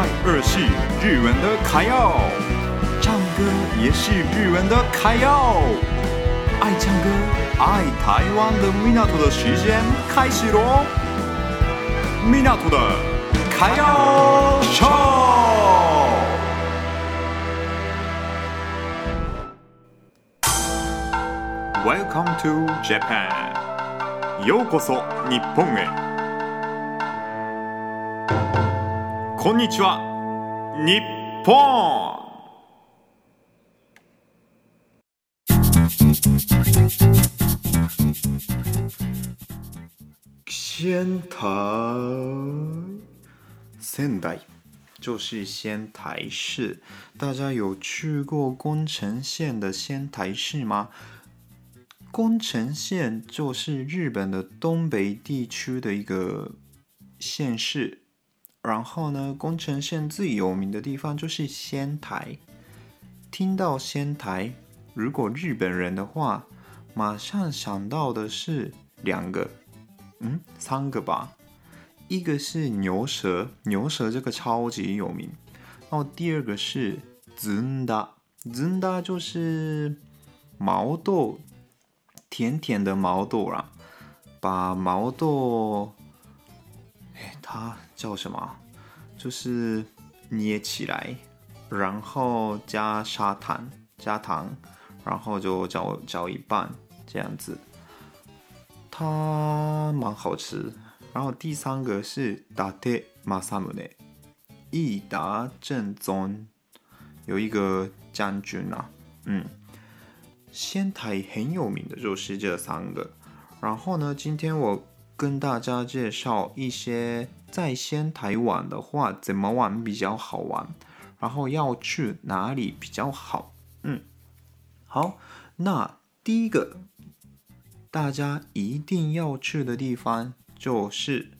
拜二是日文的卡要，唱歌也是日文的卡要。爱唱歌、爱台湾的みなと的时间开始喽！みなと的卡要秀。Welcome to Japan. ようこそ日本へ。こんにちは、日本。仙台，仙台就是仙台市。大家有去过宫城县的仙台市吗？宫城县就是日本的东北地区的一个县市，然后呢，宫城县最有名的地方就是仙台。听到仙台，如果日本人的话，马上想到的是三个吧。一个是牛舌，牛舌这个超级有名。然后第二个是ずんだ，ずんだ就是毛豆。甜甜的毛豆啦，把毛豆，它叫什么？就是捏起来，然后加砂糖，然后就搅一拌，这样子，它蛮好吃。然后第三个是伊达政宗，伊达政宗有一个将军啦，仙台很有名的就是这三个，然后呢，今天我跟大家介绍一些在仙台玩的话怎么玩比较好玩，然后要去哪里比较好。好，那第一个大家一定要去的地方就是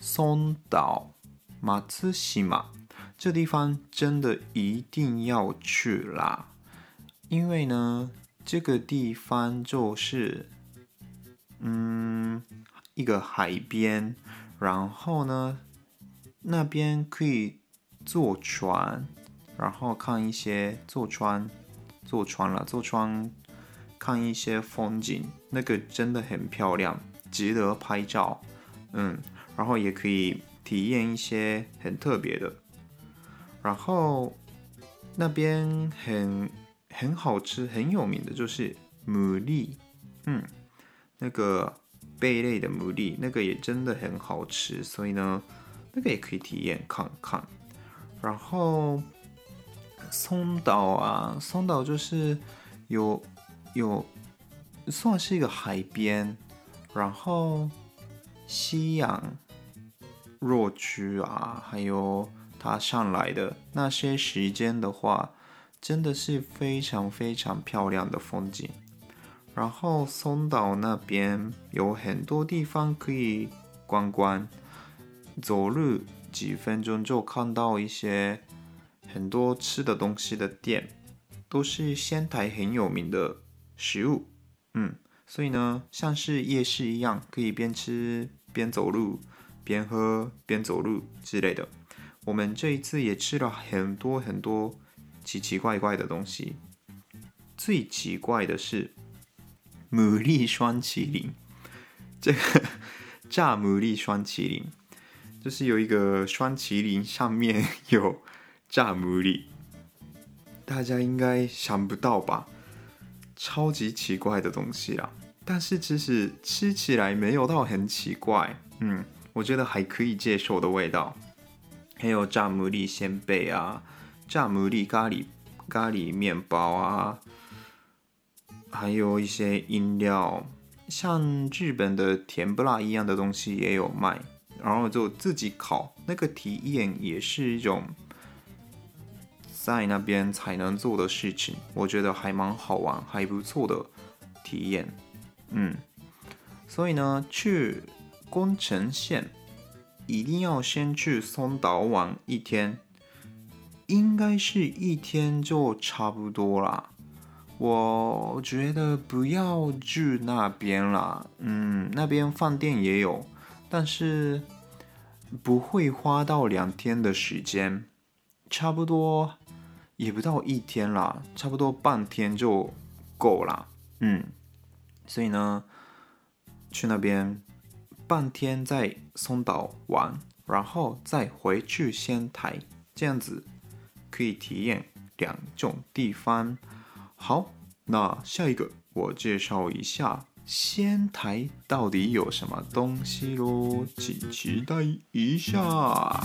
松岛松島，这地方真的一定要去啦，因为呢。这个地方就是，一个海边，然后呢，那边可以坐船，然后看一些坐船看一些风景，那个真的很漂亮，值得拍照，然后也可以体验一些很特别的，然后那边很好吃，很有名的就是牡蛎，那个贝类的牡蛎，那个也真的很好吃，所以呢，那个也可以体验看看。然后松岛就是有算是一个海边，然后夕阳落去啊，还有它上来的那些时间的话。真的是非常非常漂亮的风景，然后松岛那边有很多地方可以观光，走路几分钟就看到一些很多吃的东西的店，都是仙台很有名的食物，所以呢，像是夜市一样，可以边吃边走路，边喝边走路之类的。我们这一次也吃了很多。奇怪的东西，最奇怪的是牡蛎双麒麟，这个炸牡蛎双麒麟就是有一个双麒麟上面有炸牡蛎，大家应该想不到吧，超级奇怪的东西啦，但是其实吃起来没有到很奇怪，我觉得还可以接受的味道，还有炸牡蛎鲜贝啊，炸牡蛎咖喱面包啊，还有一些饮料，像日本的甜不辣一样的东西也有卖，然后就自己烤，那个体验也是一种在那边才能做的事情，我觉得还蛮好玩，还不错的体验，所以呢，去宫城县一定要先去松岛玩一天。应该是一天就差不多啦，我觉得不要住那边啦，那边饭店也有，但是不会花到2天的时间，差不多也不到一天啦，差不多半天就够啦。所以呢，去那边半天在松岛玩，然后再回去仙台，这样子可以体验两种地方。好，那下一个我介绍一下仙台到底有什么东西咯，请期待一下。